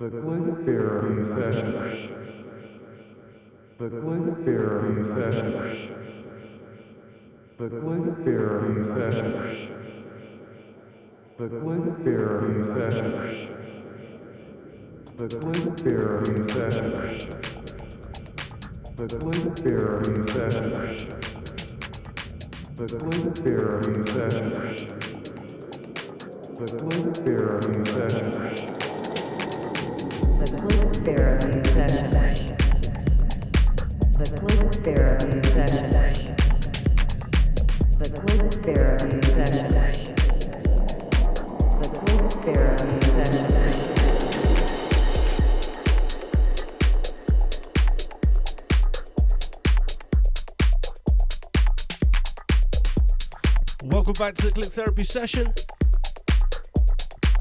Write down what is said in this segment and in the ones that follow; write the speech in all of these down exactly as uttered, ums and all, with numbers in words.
The Glenn Ferry Session. The Glenn Ferry Session. The Glenn Ferry Session. The Glenn Ferry Session. The Glenn Ferry Session. The Glenn Ferry Session. The Glenn Ferry Session. The Glenn Ferry Session. The Glenn Ferry Session. The Glenn Ferry Session. The Glenn Ferry Session. The Glenn Ferry Session. Welcome back to the Click Therapy Session.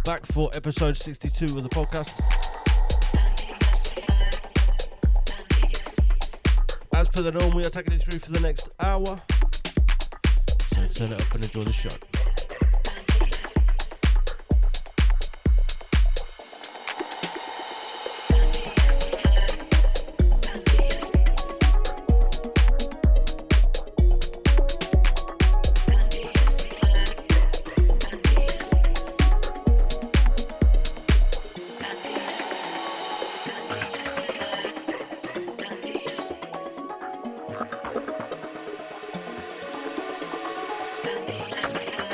Back for episode sixty-two of the podcast. As per the norm, we are taking it through for the next hour. So turn it up and enjoy the show. That's right.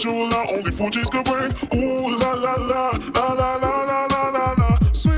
sexual, not only Fuji's can bring. Ooh la la la, la la la la la la la. Sweet.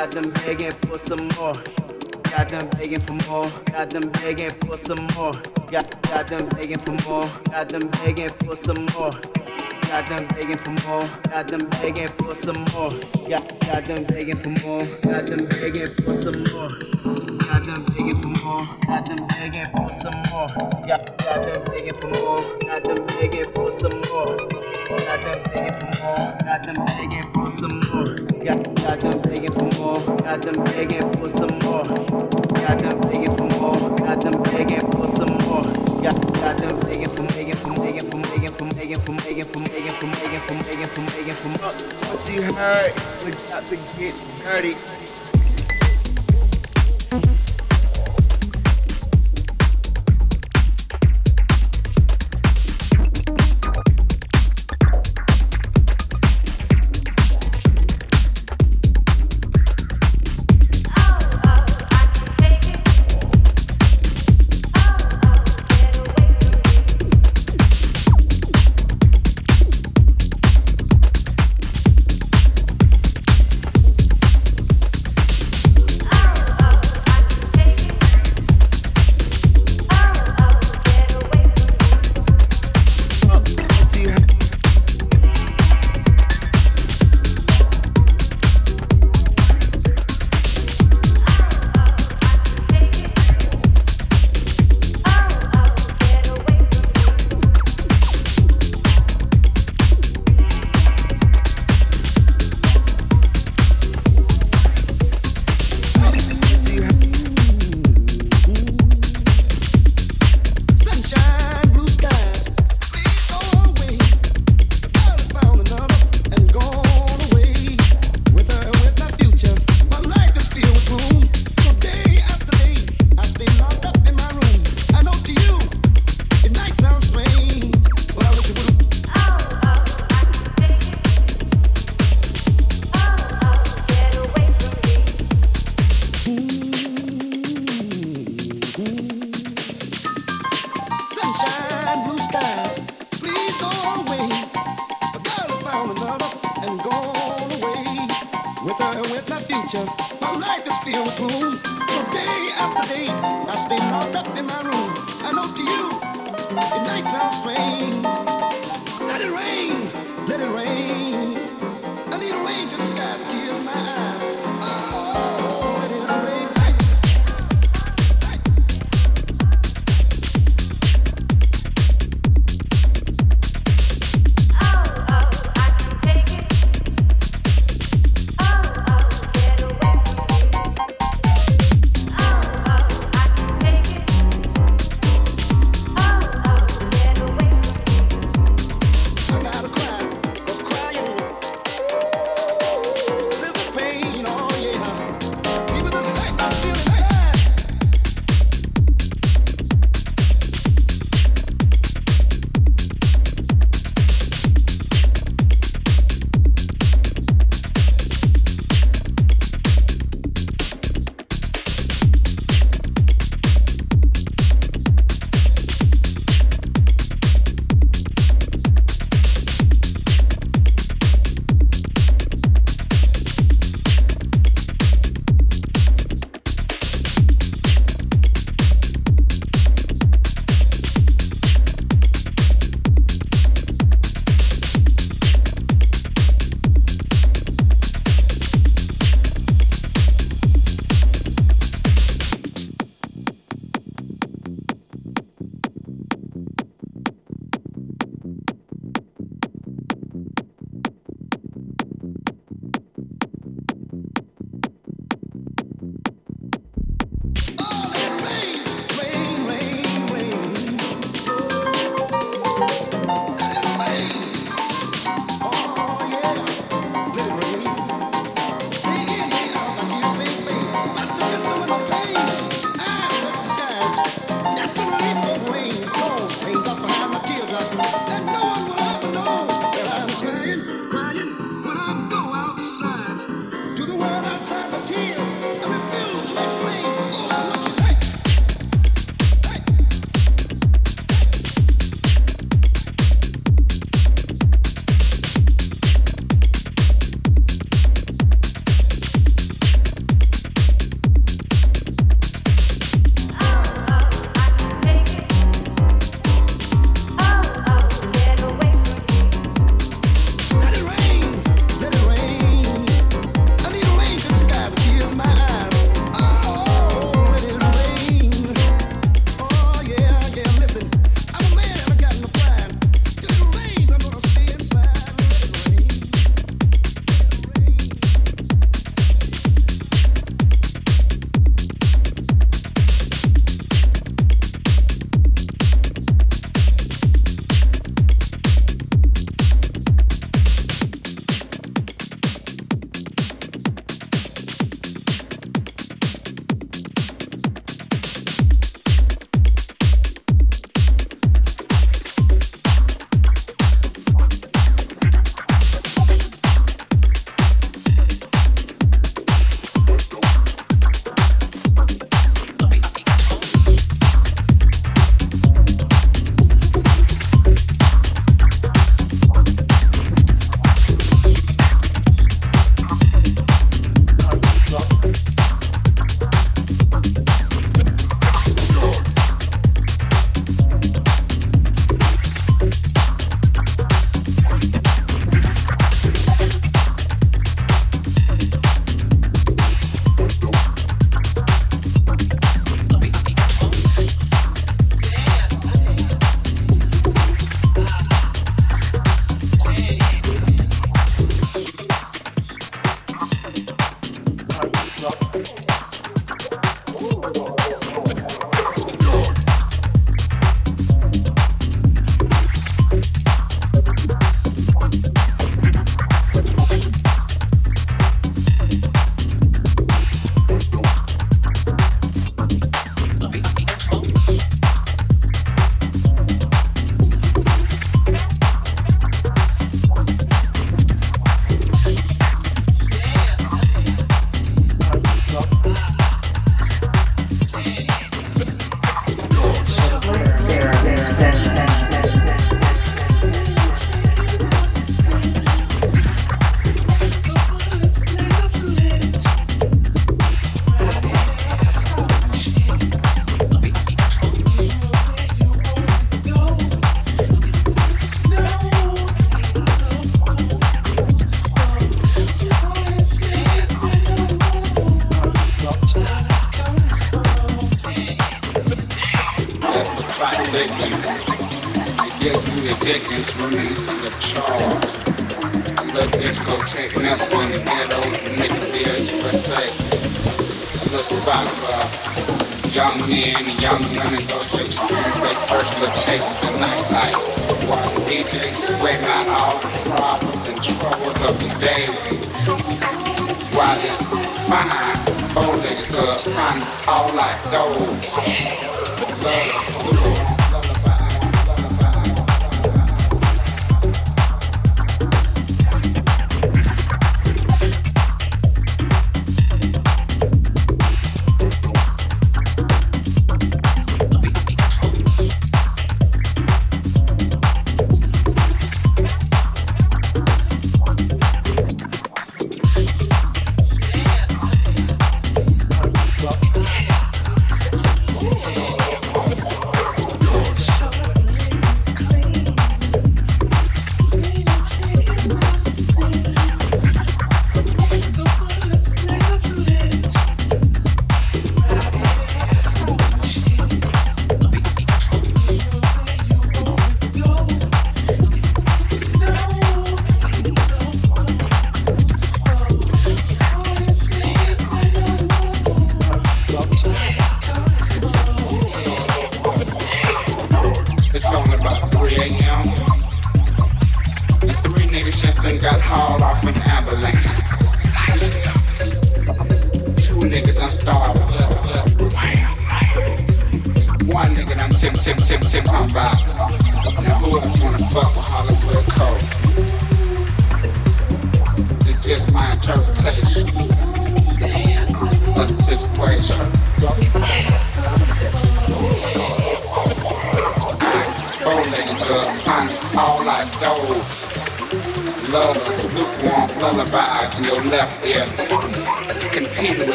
Got them begging for some more. Got them begging for more. Got them begging for some more. Got got them begging for more. Got them begging for some more. Got them begging for more. Got them begging for some more. Got got them begging for more. Got them begging for some more. Got them begging for more. Got them begging for some more. Got got them begging for more. Got them begging for some more. Got them begging for more, got them begging for some more. Got, got them begging for more, got them begging for some more. Got them begging for more, got them begging for some more. Got, got them begging for begging for begging for begging for begging for begging for begging for begging for begging for begging for more. What you heard, so got to get dirty. I thank you. It gives me the decadence running into the charge. I love Mexico, taking us in the ghetto, Niggerville, U S A. I love Spotify. Young men and young women go to experience their personal taste of the nightlife. While D Js sweating out all the problems and troubles of the day. While this fine, bow-legged girl kindness all like those. Love is cool.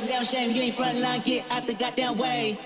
goddamn shame. You ain't frontline, get out the goddamn way.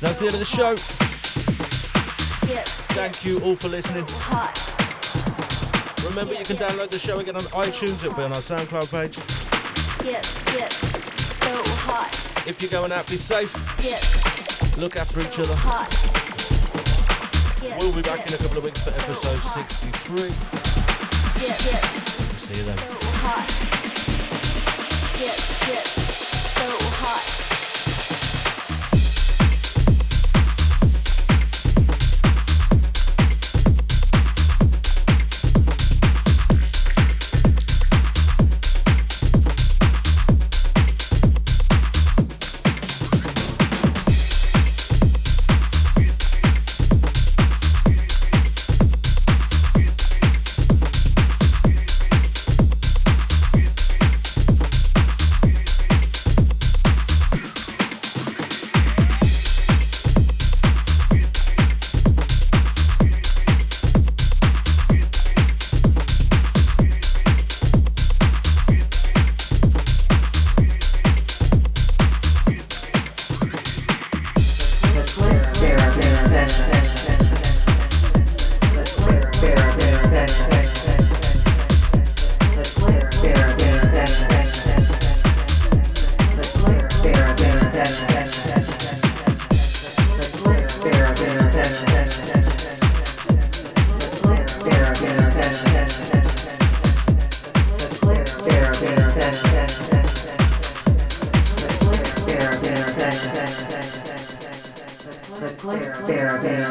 That's the end of the show. Thank you all for listening. Remember, you can download the show again on iTunes. It'll be on our SoundCloud page. If you're going out, be safe. Look after each other. We'll be back in a couple of weeks for episode sixty-three. See you then.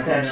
session.